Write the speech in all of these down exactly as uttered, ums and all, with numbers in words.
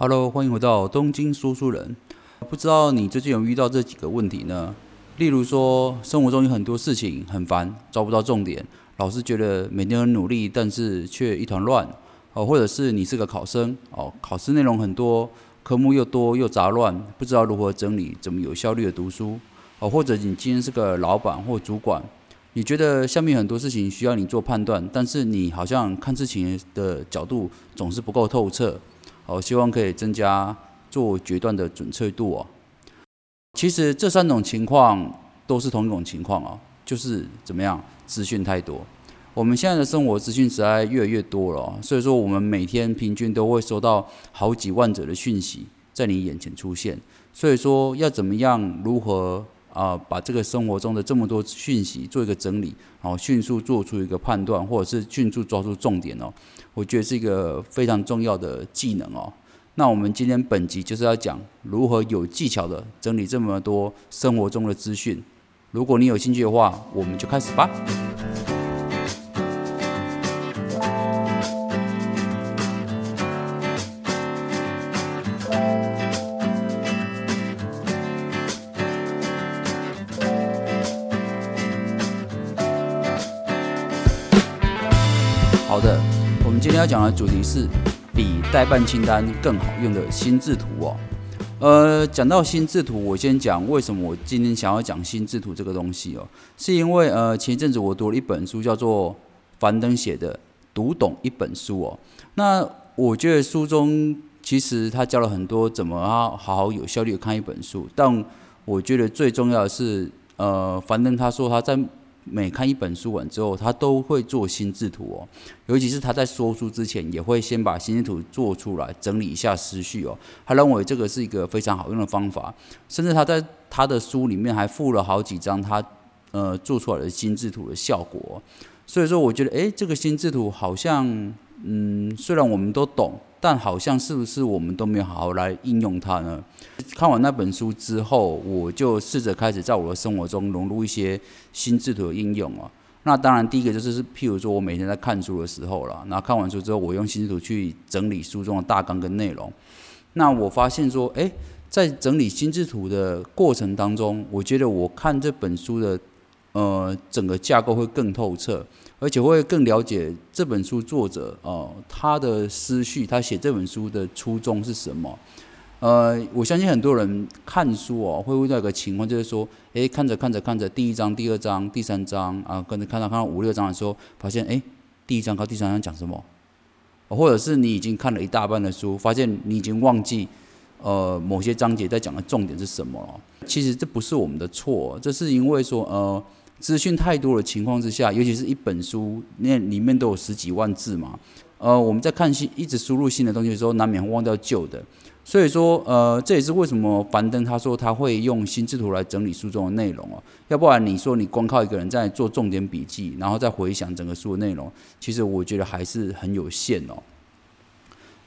Hello， 欢迎回到东京说书人。不知道你最近有遇到这几个问题呢？例如说，生活中有很多事情很烦，抓不到重点，老是觉得每天很努力，但是却一团乱。哦，或者是你是个考生，哦，考试内容很多，科目又多又杂乱，不知道如何整理，怎么有效率的读书。哦，或者你今天是个老板或主管，你觉得下面很多事情需要你做判断，但是你好像看事情的角度总是不够透彻。好，希望可以增加做决断的准确度哦。其实这三种情况都是同一种情况哦，就是怎么样，资讯太多。我们现在的生活资讯实在越来越多了哦，所以说我们每天平均都会收到好几万则的讯息在你眼前出现。所以说要怎么样，如何啊、呃、把这个生活中的这么多讯息做一个整理，然后迅速做出一个判断，或者是迅速抓住重点哦。我觉得是一个非常重要的技能哦。那我们今天本集就是要讲如何有技巧的整理这么多生活中的资讯。如果你有兴趣的话，我们就开始吧。好的，我们今天要讲的主题是比代办清单更好用的心智图哦。呃，讲到心智图，我先讲为什么我今天想要讲心智图这个东西哦，是因为呃前一阵子我读了一本书，叫做樊登写的《读懂一本书》哦。那我觉得书中其实他教了很多怎么好好有效率地看一本书，但我觉得最重要的是，呃，樊登他说他在每看一本书完之后，他都会做心智图哦，尤其是他在说书之前，也会先把心智图做出来，整理一下思绪哦。他认为这个是一个非常好用的方法，甚至他在他的书里面还附了好几张他呃做出来的心智图的效果哦。所以说，我觉得哎，这个心智图好像嗯，虽然我们都懂，但好像是不是我们都没有好好来应用它呢？看完那本书之后，我就试着开始在我的生活中融入一些心智图的应用啊。那当然，第一个就是譬如说我每天在看书的时候啦，那看完书之后，我用心智图去整理书中的大纲跟内容。那我发现说，哎，在整理心智图的过程当中，我觉得我看这本书的呃整个架构会更透彻。而且会更了解这本书作者哦、呃，他的思绪，他写这本书的初衷是什么？呃，我相信很多人看书哦，会遇到一个情况，就是说，哎，看着看着看着，第一章、第二章、第三章啊，跟着看到看到五六章的时候，发现哎，第一章和第三章讲什么？或者是你已经看了一大半的书，发现你已经忘记呃某些章节在讲的重点是什么了。其实这不是我们的错，这是因为说呃。资讯太多的情况之下，尤其是一本书，那里面都有十几万字嘛。呃，我们在看新，一直输入新的东西的时候，难免会忘掉旧的。所以说，呃，这也是为什么樊登他说他会用心智图来整理书中的内容哦。要不然你说你光靠一个人在做重点笔记，然后再回想整个书的内容，其实我觉得还是很有限哦。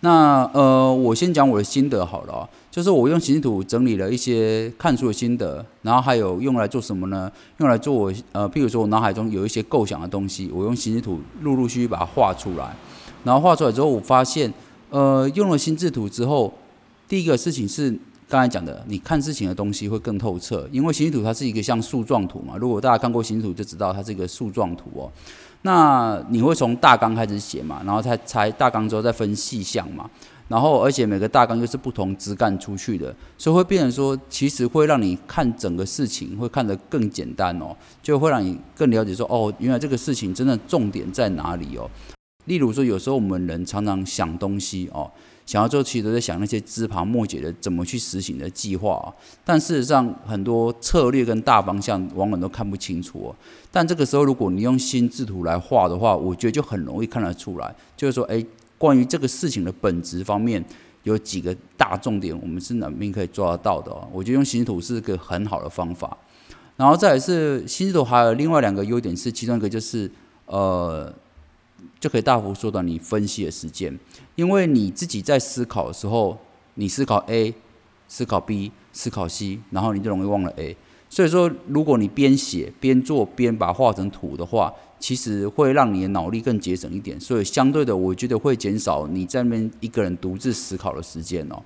那呃，我先讲我的心得好了、哦，就是我用心智图整理了一些看书的心得，然后还有用来做什么呢？用来做我呃，譬如说我脑海中有一些构想的东西，我用心智图陆陆续续把它画出来，然后画出来之后，我发现呃，用了心智图之后，第一个事情是刚才讲的，你看事情的东西会更透彻，因为心智图它是一个像树状图嘛，如果大家看过心智图就知道它是一个树状图哦。那你会从大纲开始写嘛，然后才才大纲之后再分细项嘛，然后而且每个大纲又是不同枝干出去的，所以会变成说，其实会让你看整个事情会看得更简单哦，就会让你更了解说，哦，原来这个事情真的重点在哪里哦。例如说，有时候我们人常常想东西哦，想要做，其实都在想那些枝旁末节的怎么去实行的计划哦。但事实上，很多策略跟大方向往往都看不清楚哦。但这个时候，如果你用心智图来画的话，我觉得就很容易看得出来，就是说，哎，关于这个事情的本质方面，有几个大重点，我们是哪边可以抓得到的哦。我觉得用心智图是个很好的方法。然后再来是心智图还有另外两个优点是，其中一个就是呃。就可以大幅缩短你分析的时间，因为你自己在思考的时候，你思考 A， 思考 B， 思考 C， 然后你就容易忘了 A。所以说如果你边写边做边把它画成图的话，其实会让你的脑力更节省一点，所以相对的我觉得会减少你在那边一个人独自思考的时间哦。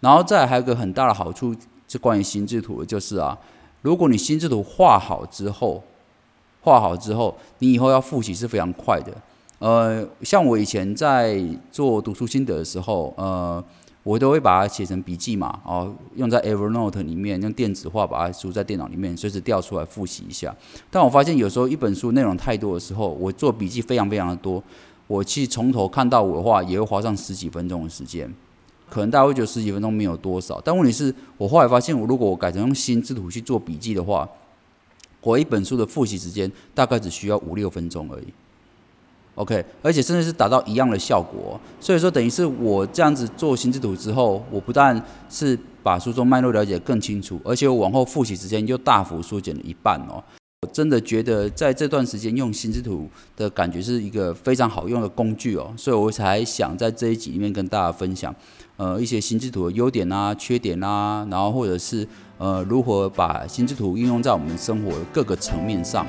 然后再来还有一个很大的好处是关于心智图的，就是啊，如果你心智图画好之后画好之后你以后要复习是非常快的。呃，像我以前在做读书心得的时候，呃，我都会把它写成笔记嘛，哦，用在 Evernote 里面，用电子化把它输在电脑里面，随时调出来复习一下。但我发现有时候一本书内容太多的时候，我做笔记非常非常的多，我去从头看到尾的话，也会花上十几分钟的时间。可能大家会觉得十几分钟没有多少，但问题是，我后来发现，我如果我改成用心智图去做笔记的话，我一本书的复习时间大概只需要五六分钟而已。OK， 而且甚至是达到一样的效果，所以说等于是我这样子做心智图之后，我不但是把书中脉络了解更清楚，而且我往后复习时间又大幅缩减了一半哦。我真的觉得在这段时间用心智图的感觉是一个非常好用的工具哦，所以我才想在这一集里面跟大家分享，呃，一些心智图的优点啊、缺点啊，然后或者是呃如何把心智图运用在我们生活的各个层面上。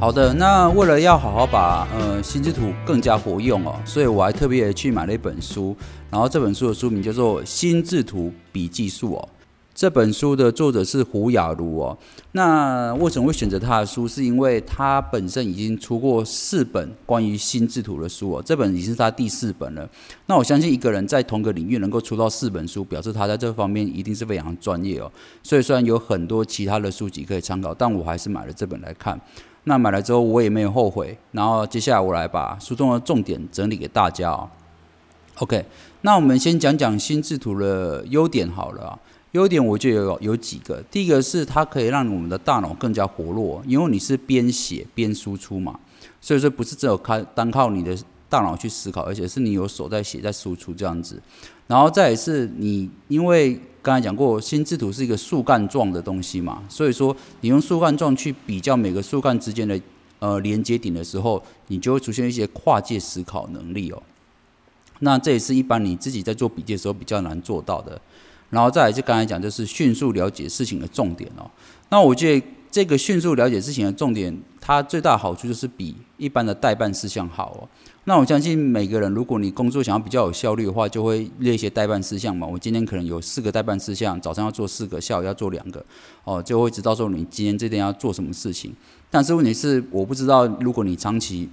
好的，那为了要好好把呃心智图更加活用哦，所以我还特别去买了一本书，然后这本书的书名叫做《心智图笔记术》哦。这本书的作者是胡雅茹哦。那为什么会选择他的书？是因为他本身已经出过四本关于心智图的书哦，这本已经是他第四本了。那我相信一个人在同个领域能够出到四本书，表示他在这方面一定是非常专业哦。所以虽然有很多其他的书籍可以参考，但我还是买了这本来看。那买来之后我也没有后悔，然后接下来我来把书中的重点整理给大家哦。OK， 那我们先讲讲心智图的优点好了、啊、优点我觉得 有, 有几个，第一个是它可以让我们的大脑更加活络，因为你是边写边输出嘛，所以说不是只有单靠你的大脑去思考，而且是你有手在写在输出这样子。然后再来是你因为刚才讲过心智图是一个树干状的东西嘛，所以说你用树干状去比较每个树干之间的呃连接点的时候，你就会出现一些跨界思考能力哦。那这也是一般你自己在做笔记的时候比较难做到的。然后再来就刚才讲就是迅速了解事情的重点哦。那我觉得这个迅速了解事情的重点，它最大的好处就是比一般的代办事项好哦。那我相信每个人，如果你工作想要比较有效率的话，就会列一些代办事项嘛。我今天可能有四个代办事项，早上要做四个，下午要做两个，哦，就会知道说你今天这天要做什么事情。但是问题是，我不知道如果你长期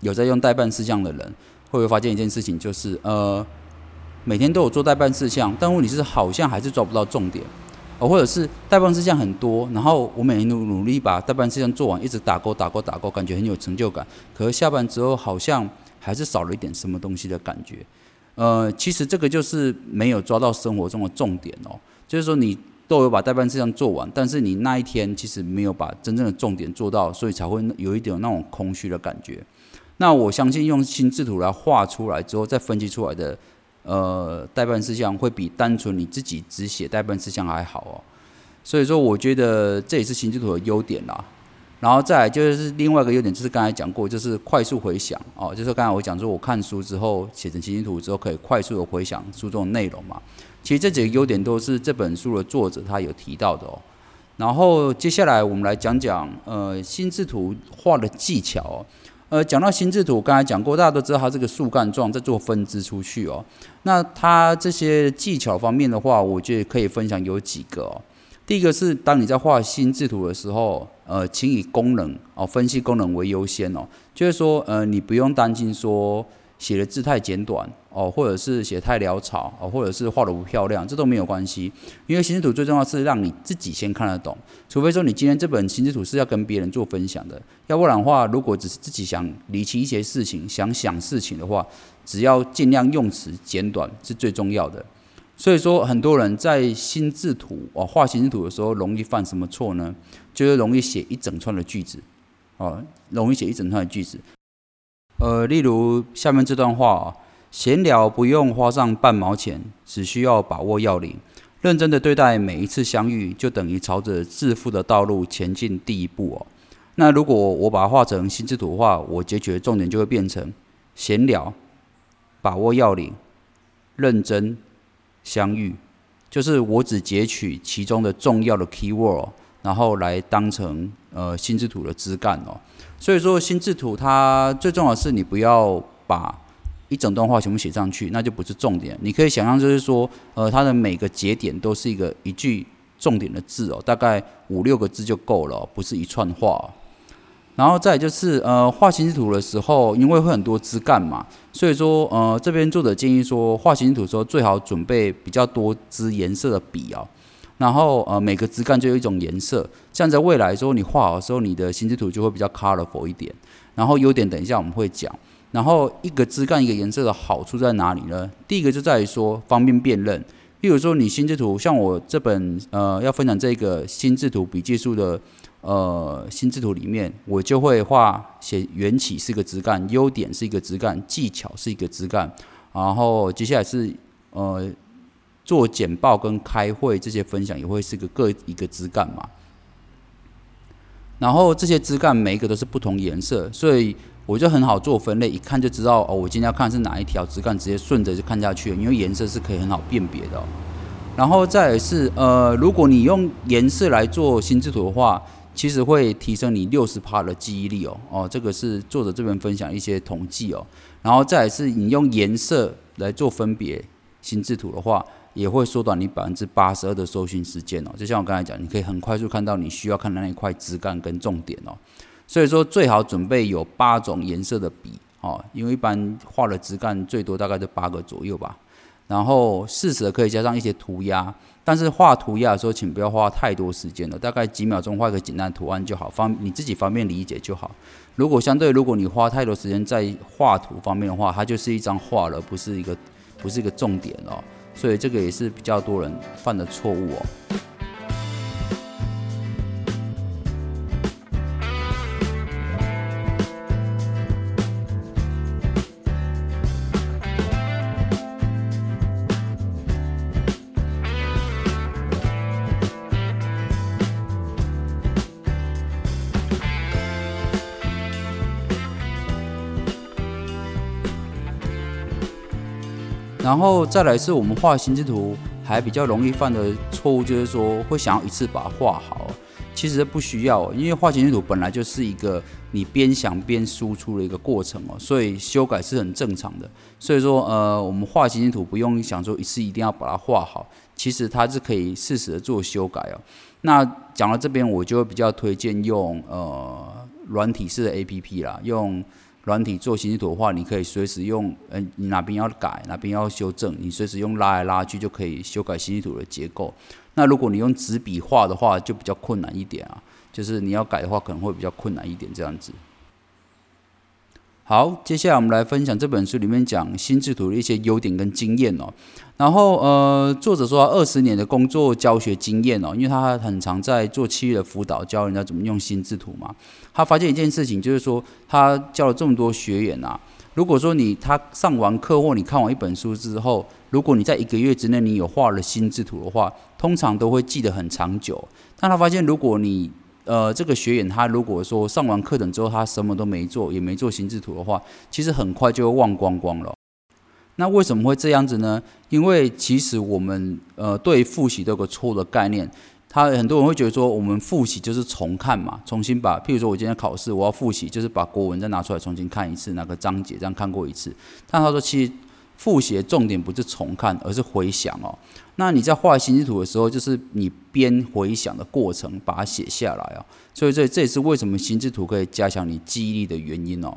有在用代办事项的人，会不会发现一件事情，就是呃，每天都有做代办事项，但问题是好像还是抓不到重点。哦，或者是代办事项很多，然后我每天努努力把代办事项做完，一直打勾打勾打勾，感觉很有成就感。可是下班之后好像还是少了一点什么东西的感觉。呃，其实这个就是没有抓到生活中的重点哦，就是说你都有把代办事项做完，但是你那一天其实没有把真正的重点做到，所以才会有一点那种空虚的感觉。那我相信用心智图来画出来之后，再分析出来的。呃，代办事项会比单纯你自己只写代办事项还好哦，所以说我觉得这也是心智图的优点啦。然后再来就是另外一个优点，就是刚才讲过，就是快速回想哦，就是刚才我讲说，我看书之后写成心智图之后，可以快速的回想书中的内容嘛。其实这几个优点都是这本书的作者他有提到的哦。然后接下来我们来讲讲呃心智图画的技巧哦。呃，讲到心智图，刚才讲过，大家都知道它这个树干状在做分支出去哦。那它这些技巧方面的话，我觉得可以分享有几个哦。第一个是，当你在画心智图的时候，呃，请以功能哦，分析功能为优先哦。就是说，呃，你不用担心说写的字太简短哦，或者是写太潦草哦，或者是画的不漂亮，这都没有关系。因为心智图最重要是让你自己先看得懂，除非说你今天这本心智图是要跟别人做分享的，要不然的话，如果只是自己想理清一些事情、想想事情的话，只要尽量用词简短是最重要的。所以说，很多人在心智图哦画心智图的时候，容易犯什么错呢？就是容易写一整串的句子哦，容易写一整串的句子。呃，例如下面这段话、哦，闲聊不用花上半毛钱，只需要把握要领，认真的对待每一次相遇，就等于朝着致富的道路前进第一步哦。那如果我把它画成心智图的话，我解决重点就会变成闲聊、把握要领、认真、相遇，就是我只截取其中的重要的 keyword、哦、然后来当成呃心智图的枝干哦。所以说心智图它最重要的是你不要把一整段话全部写上去，那就不是重点。你可以想象就是说，呃，它的每个节点都是一个一句重点的字哦，大概五六个字就够了、哦，不是一串话、哦。然后再来就是呃，画心智图的时候，因为会很多枝干嘛，所以说呃，这边作者建议说，画心智图的时候最好准备比较多支颜色的笔哦。然后呃，每个枝干就有一种颜色，这样在未来说你画好的时候，你的心智图就会比较 colorful 一点。然后优点等一下我们会讲。然后一个枝干一个颜色的好处在哪里呢？第一个就在于说方便辨认，例如说你心智图，像我这本呃要分享这个心智图笔记术的呃心智图里面，我就会画写缘起是一个枝干，优点是一个枝干，技巧是一个枝干，然后接下来是呃做简报跟开会这些分享也会是个各一个枝干嘛。然后这些枝干每一个都是不同颜色，所以我就很好做分类，一看就知道哦，我今天要看是哪一条枝干，直接顺着就看下去了，因为颜色是可以很好辨别的、哦。然后再来是呃，如果你用颜色来做心智图的话，其实会提升你 百分之六十 的记忆力哦。哦，这个是作者这边分享一些统计哦。然后再来是你用颜色来做分别心智图的话，也会缩短你 百分之八十二 的搜寻时间哦。就像我刚才讲，你可以很快速看到你需要看的那一块枝干跟重点哦。所以说最好准备有八种颜色的笔、哦、因为一般画的枝干最多大概就八个左右吧。然后适时可以加上一些涂鸦，但是画涂鸦的时候请不要花太多时间了，大概几秒钟画一个简单的图案就好，方你自己方便理解就好。如果相对如果你花太多时间在画图方面的话，它就是一张画了，不是一个不是一个重点哦。所以这个也是比较多人犯的错误哦。然后再来是我们画心智图还比较容易犯的错误，就是说会想要一次把它画好，其实不需要，因为画心智图本来就是一个你边想边输出的一个过程哦，所以修改是很正常的。所以说呃，我们画心智图不用想说一次一定要把它画好，其实它是可以适时的做修改哦。那讲到这边，我就会比较推荐用呃软体式的 A P P 啦，用。软体做心智图的话，你可以随时用，嗯、呃，你哪边要改，哪边要修正，你随时用拉来拉去就可以修改心智图的结构。那如果你用纸笔画的话，就比较困难一点啊，就是你要改的话可能会比较困难一点这样子。好，接下来我们来分享这本书里面讲心智图的一些优点跟经验哦。然后呃，作者说他二十年的工作教学经验哦，因为他很常在做企业的辅导，教人家怎么用心智图嘛。他发现一件事情，就是说他教了这么多学员啊，如果说你他上完课或你看完一本书之后，如果你在一个月之内你有画了心智图的话，通常都会记得很长久。但他发现如果你呃，这个学员他如果说上完课程之后他什么都没做，也没做心智图的话，其实很快就会忘光光了。那为什么会这样子呢？因为其实我们呃对复习都有个错的概念，他很多人会觉得说我们复习就是重看嘛，重新把，譬如说我今天考试我要复习，就是把国文再拿出来重新看一次，哪个章节这样看过一次。但他说其实复习的重点不是重看，而是回想哦。那你在画心智图的时候，就是你边回想的过程，把它写下来哦。所以这这也是为什么心智图可以加强你记忆力的原因哦。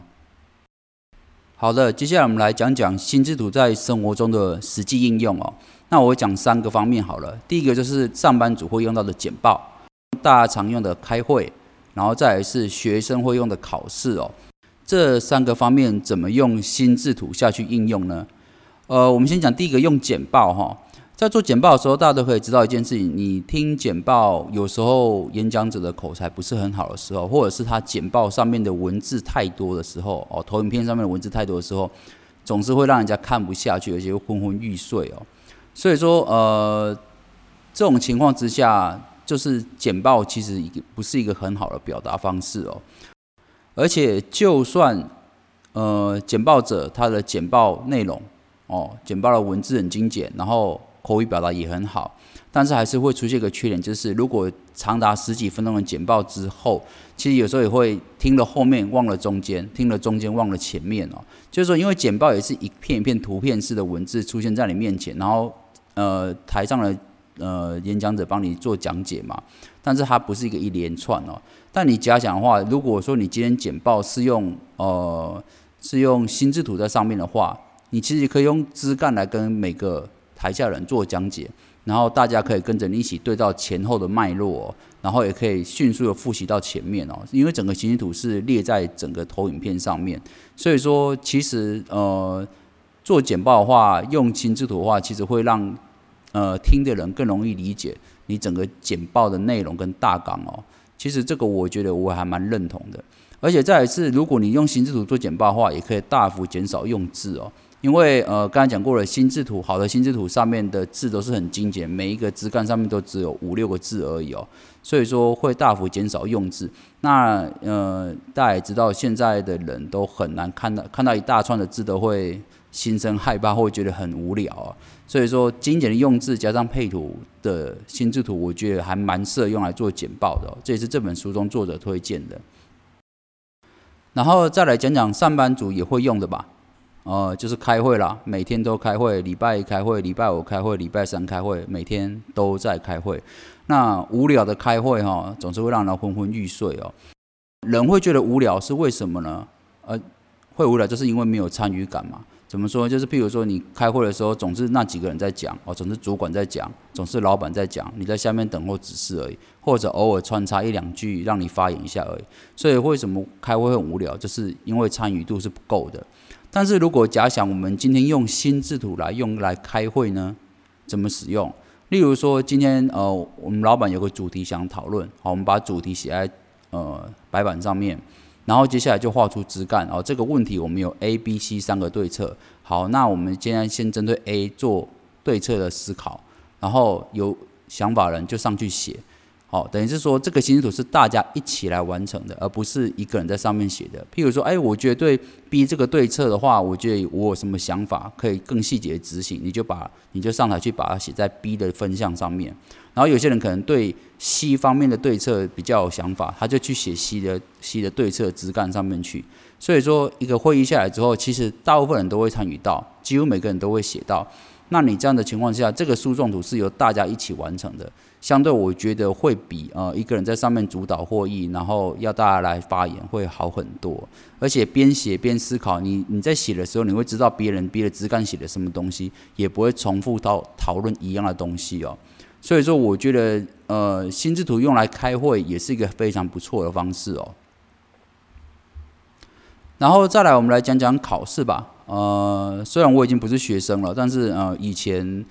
好的，接下来我们来讲讲心智图在生活中的实际应用哦。那我讲三个方面好了。第一个就是上班族会用到的简报，大家常用的开会，然后再来是学生会用的考试哦。这三个方面怎么用心智图下去应用呢？呃，我们先讲第一个，用简报哈。在做简报的时候，大家都可以知道一件事情：你听简报，有时候演讲者的口才不是很好的时候，或者是他简报上面的文字太多的时候，哦，投影片上面的文字太多的时候，总是会让人家看不下去，而且会昏昏欲睡哦。所以说，呃，这种情况之下，就是简报其实不是一个很好的表达方式哦。而且，就算呃简报者他的简报内容哦，简报的文字很精简，然后口语表达也很好，但是还是会出现一个缺点，就是如果长达十几分钟的简报之后，其实有时候也会听了后面忘了中间，听了中间忘了前面哦。就是说，因为简报也是一片一片图片式的文字出现在你面前，然后呃台上的呃演讲者帮你做讲解嘛，但是它不是一个一连串哦。但你假想的话，如果说你今天简报是用呃是用心智图在上面的话，你其实可以用枝干来跟每个台下人做讲解。然后大家可以跟着你一起对照前后的脉络、哦，然后也可以迅速的复习到前面哦，因为整个心智图是列在整个投影片上面，所以说其实呃做简报的话，用心智图的话，其实会让呃听的人更容易理解你整个简报的内容跟大纲哦。其实这个我觉得我还蛮认同的，而且再来是，如果你用心智图做简报的话，也可以大幅减少用字哦。因为呃，刚才讲过了，心智图好的心智图上面的字都是很精简，每一个枝干上面都只有五六个字而已哦，所以说会大幅减少用字。那呃，大家也知道，现在的人都很难看到看到一大串的字都会心生害怕，会觉得很无聊啊、哦。所以说，精简的用字加上配图的心智图，我觉得还蛮适合用来做简报的、哦，这也是这本书中作者推荐的。然后再来讲讲上班族也会用的吧。呃，就是开会啦，每天都开会，礼拜一开会，礼拜五开会，礼拜三开会，每天都在开会。那无聊的开会哈、哦，总是会让人昏昏欲睡哦。人会觉得无聊是为什么呢？呃，会无聊就是因为没有参与感嘛。怎么说？就是譬如说你开会的时候，总是那几个人在讲哦，总是主管在讲，总是老板在讲，你在下面等候指示而已，或者偶尔穿插一两句让你发言一下而已。所以为什么开会很无聊？就是因为参与度是不够的。但是如果假想我们今天用心智图来用来开会呢，怎么使用？例如说今天呃我们老板有个主题想讨论，好，我们把主题写在呃白板上面，然后接下来就画出枝干，哦，这个问题我们有 A、B、C 三个对策，好，那我们今天先针对 A 做对策的思考，然后有想法的人就上去写。好，等于是说这个心智图是大家一起来完成的，而不是一个人在上面写的。譬如说，哎，我觉得对 B 这个对策的话，我觉得我有什么想法可以更细节的执行，你就把你就上台去把它写在 B 的分项上面。然后有些人可能对 C 方面的对策比较有想法，他就去写 C 的 C 的对策枝干上面去。所以说，一个会议下来之后，其实大部分人都会参与到，几乎每个人都会写到。那你这样的情况下，这个树状图是由大家一起完成的，相对我觉得会比呃一个人在上面主导会议，然后要大家来发言会好很多。而且边写边思考，你你在写的时候，你会知道别人别的枝干写的什么东西，也不会重复到讨论一样的东西哦。所以说，我觉得呃心智图用来开会也是一个非常不错的方式哦。然后再来，我们来讲讲考试吧。呃，虽然我已经不是学生了，但是呃，以前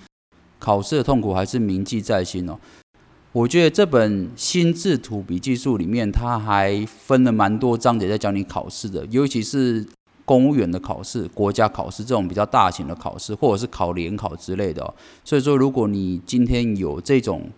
考试的痛苦还是铭记在心哦。我觉得这本《心智图笔记术》里面，它还分了蛮多章节在教你考试的，尤其是公务员的考试、国家考试这种比较大型的考试，或者是考联考之类的哦。所以说，如果你今天有这种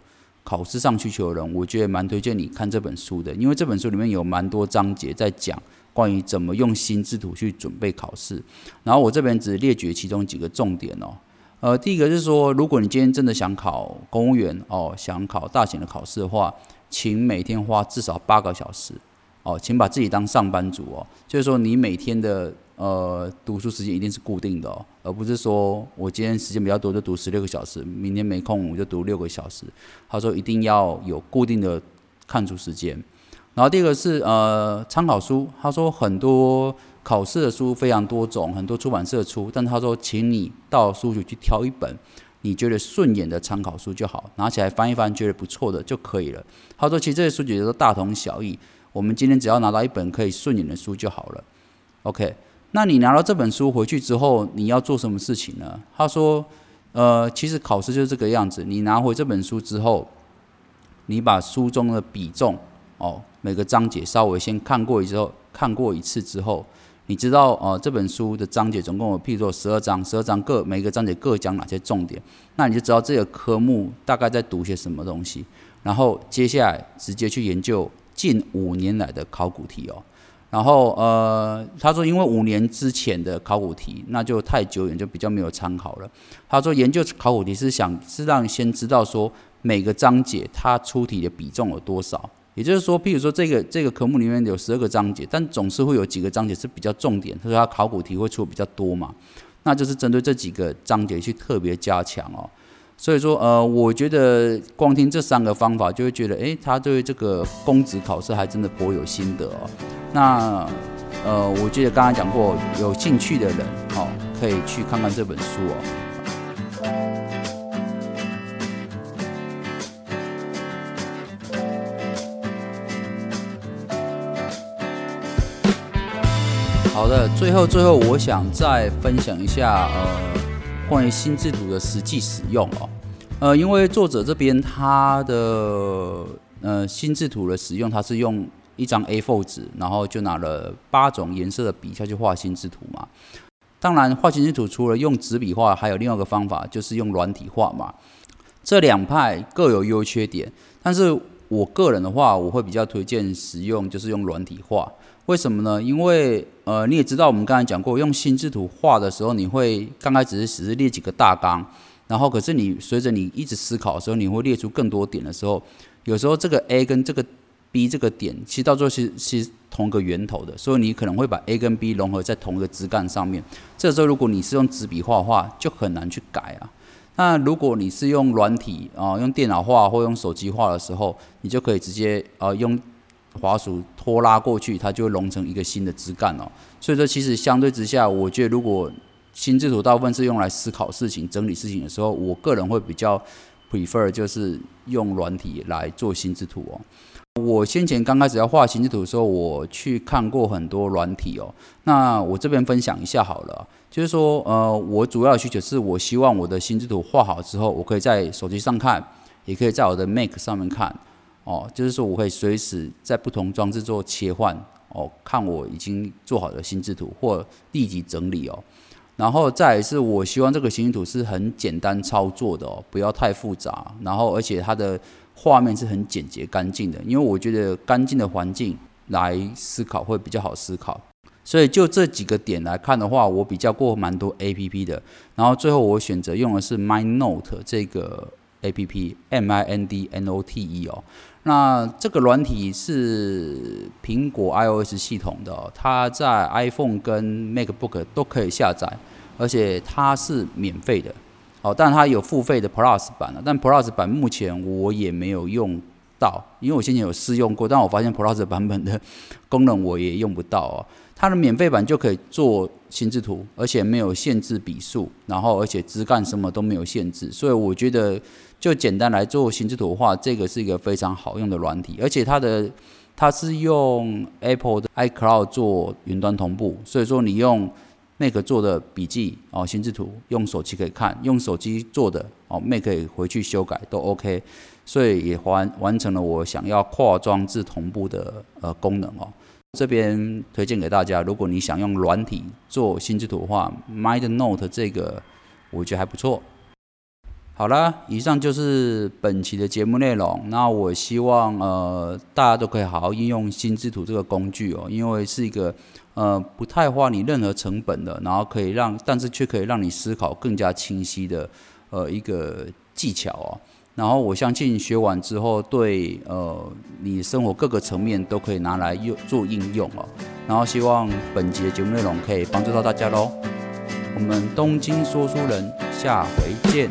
考试上需求的人，我觉得蛮推荐你看这本书的，因为这本书里面有蛮多章节在讲关于怎么用心智图去准备考试，然后我这边只列举其中几个重点哦。呃，第一个是说，如果你今天真的想考公务员哦，想考大型的考试的话，请每天花至少八个小时哦，请把自己当上班族哦，就是说你每天的呃读书时间一定是固定的哦，而不是说我今天时间比较多就读十六个小时，明天没空我就读六个小时。他说一定要有固定的看书时间。然后第一个是呃参考书，他说很多考试的书非常多种，很多出版社出，但他说请你到书局去挑一本你觉得顺眼的参考书就好，拿起来翻一翻，觉得不错的就可以了。他说其实这些书籍都大同小异，我们今天只要拿到一本可以顺眼的书就好了。 OK， 那你拿到这本书回去之后，你要做什么事情呢？他说呃其实考试就是这个样子，你拿回这本书之后，你把书中的比重哦每个章节稍微先看过一次之后，你知道呃这本书的章节总共有譬如说十二章，十二章各每个章节各讲哪些重点，那你就知道这个科目大概在读些什么东西，然后接下来直接去研究近五年来的考古题哦。然后呃，他说因为五年之前的考古题那就太久远，就比较没有参考了。他说研究考古题是想是让你先知道说每个章节它出题的比重有多少，也就是说，譬如说这个这个科目里面有十二个章节，但总是会有几个章节是比较重点，所以它考古题会出比较多嘛，那就是针对这几个章节去特别加强哦。所以说，呃，我觉得光听这三个方法，就会觉得，哎，他对这个公职考试还真的颇有心得哦。那，呃，我记得刚才讲过，有兴趣的人哦，可以去看看这本书哦。好的，最后最后我想再分享一下呃关于心智图的实际使用哦。呃，因为作者这边他的呃心智图的使用，他是用一张 A 四 纸，然后就拿了八种颜色的笔下去画心智图嘛。当然，画心智图除了用纸笔画，还有另外一个方法就是用软体画嘛。这两派各有优缺点，但是我个人的话，我会比较推荐使用就是用软体画。为什么呢？因为呃你也知道，我们刚才讲过，用心智图画的时候，你会刚开始只是列几个大纲，然后可是你随着你一直思考的时候，你会列出更多点的时候，有时候这个 A 跟这个 B 这个点，其实到最后是是同个源头的，所以你可能会把 A 跟 B 融合在同一个枝干上面。这个时候如果你是用纸笔画的话，就很难去改啊。那如果你是用软体啊、呃，用电脑画或用手机画的时候，你就可以直接呃用滑鼠拖拉过去，它就会融成一个新的枝干哦。所以说，其实相对之下，我觉得如果心智图大部分是用来思考事情、整理事情的时候，我个人会比较 prefer 就是用软体来做心智图哦。我先前刚开始要画心智图的时候，我去看过很多软体哦。那我这边分享一下好了，就是说，呃，我主要的需求是我希望我的心智图画好之后，我可以在手机上看，也可以在我的 Mac 上面看。哦，就是说我可以随时在不同装置做切换哦，看我已经做好的心智图或立即整理哦。然后再来是我希望这个心智图是很简单操作的哦，不要太复杂。然后而且它的画面是很简洁干净的，因为我觉得干净的环境来思考会比较好思考。所以就这几个点来看的话，我比较过蛮多 A P P 的。然后最后我选择用的是 MindNote 这个 A P P M I N D N O T E 哦。那这个软体是苹果 iOS 系统的、哦，它在 iPhone 跟 MacBook 都可以下载，而且它是免费的。哦，但它有付费的 Plus 版，但 Plus 版目前我也没有用到，因为我先前有试用过，但我发现 Plus 版本的功能我也用不到哦。它的免费版就可以做心智图，而且没有限制笔数，然后而且枝干什么都没有限制，所以我觉得就简单来做心智图的话，这个是一个非常好用的软体，而且它的它是用 Apple 的 iCloud 做云端同步，所以说你用 Mac 做的笔记哦心智图，用手机可以看，用手机做的哦 Mac 可以回去修改都 OK， 所以也完完成了我想要跨装置同步的呃功能哦。这边推荐给大家，如果你想用软体做心智图的话 MindNote 这个我觉得还不错。好啦，以上就是本期的节目内容。那我希望呃大家都可以好好应用心智图这个工具哦，因为是一个呃不太花你任何成本的，然后可以让但是却可以让你思考更加清晰的呃一个技巧哦。然后我相信学完之后对呃你生活各个层面都可以拿来做应用哦。然后希望本集的节目内容可以帮助到大家咯。我们东京说书人下回见。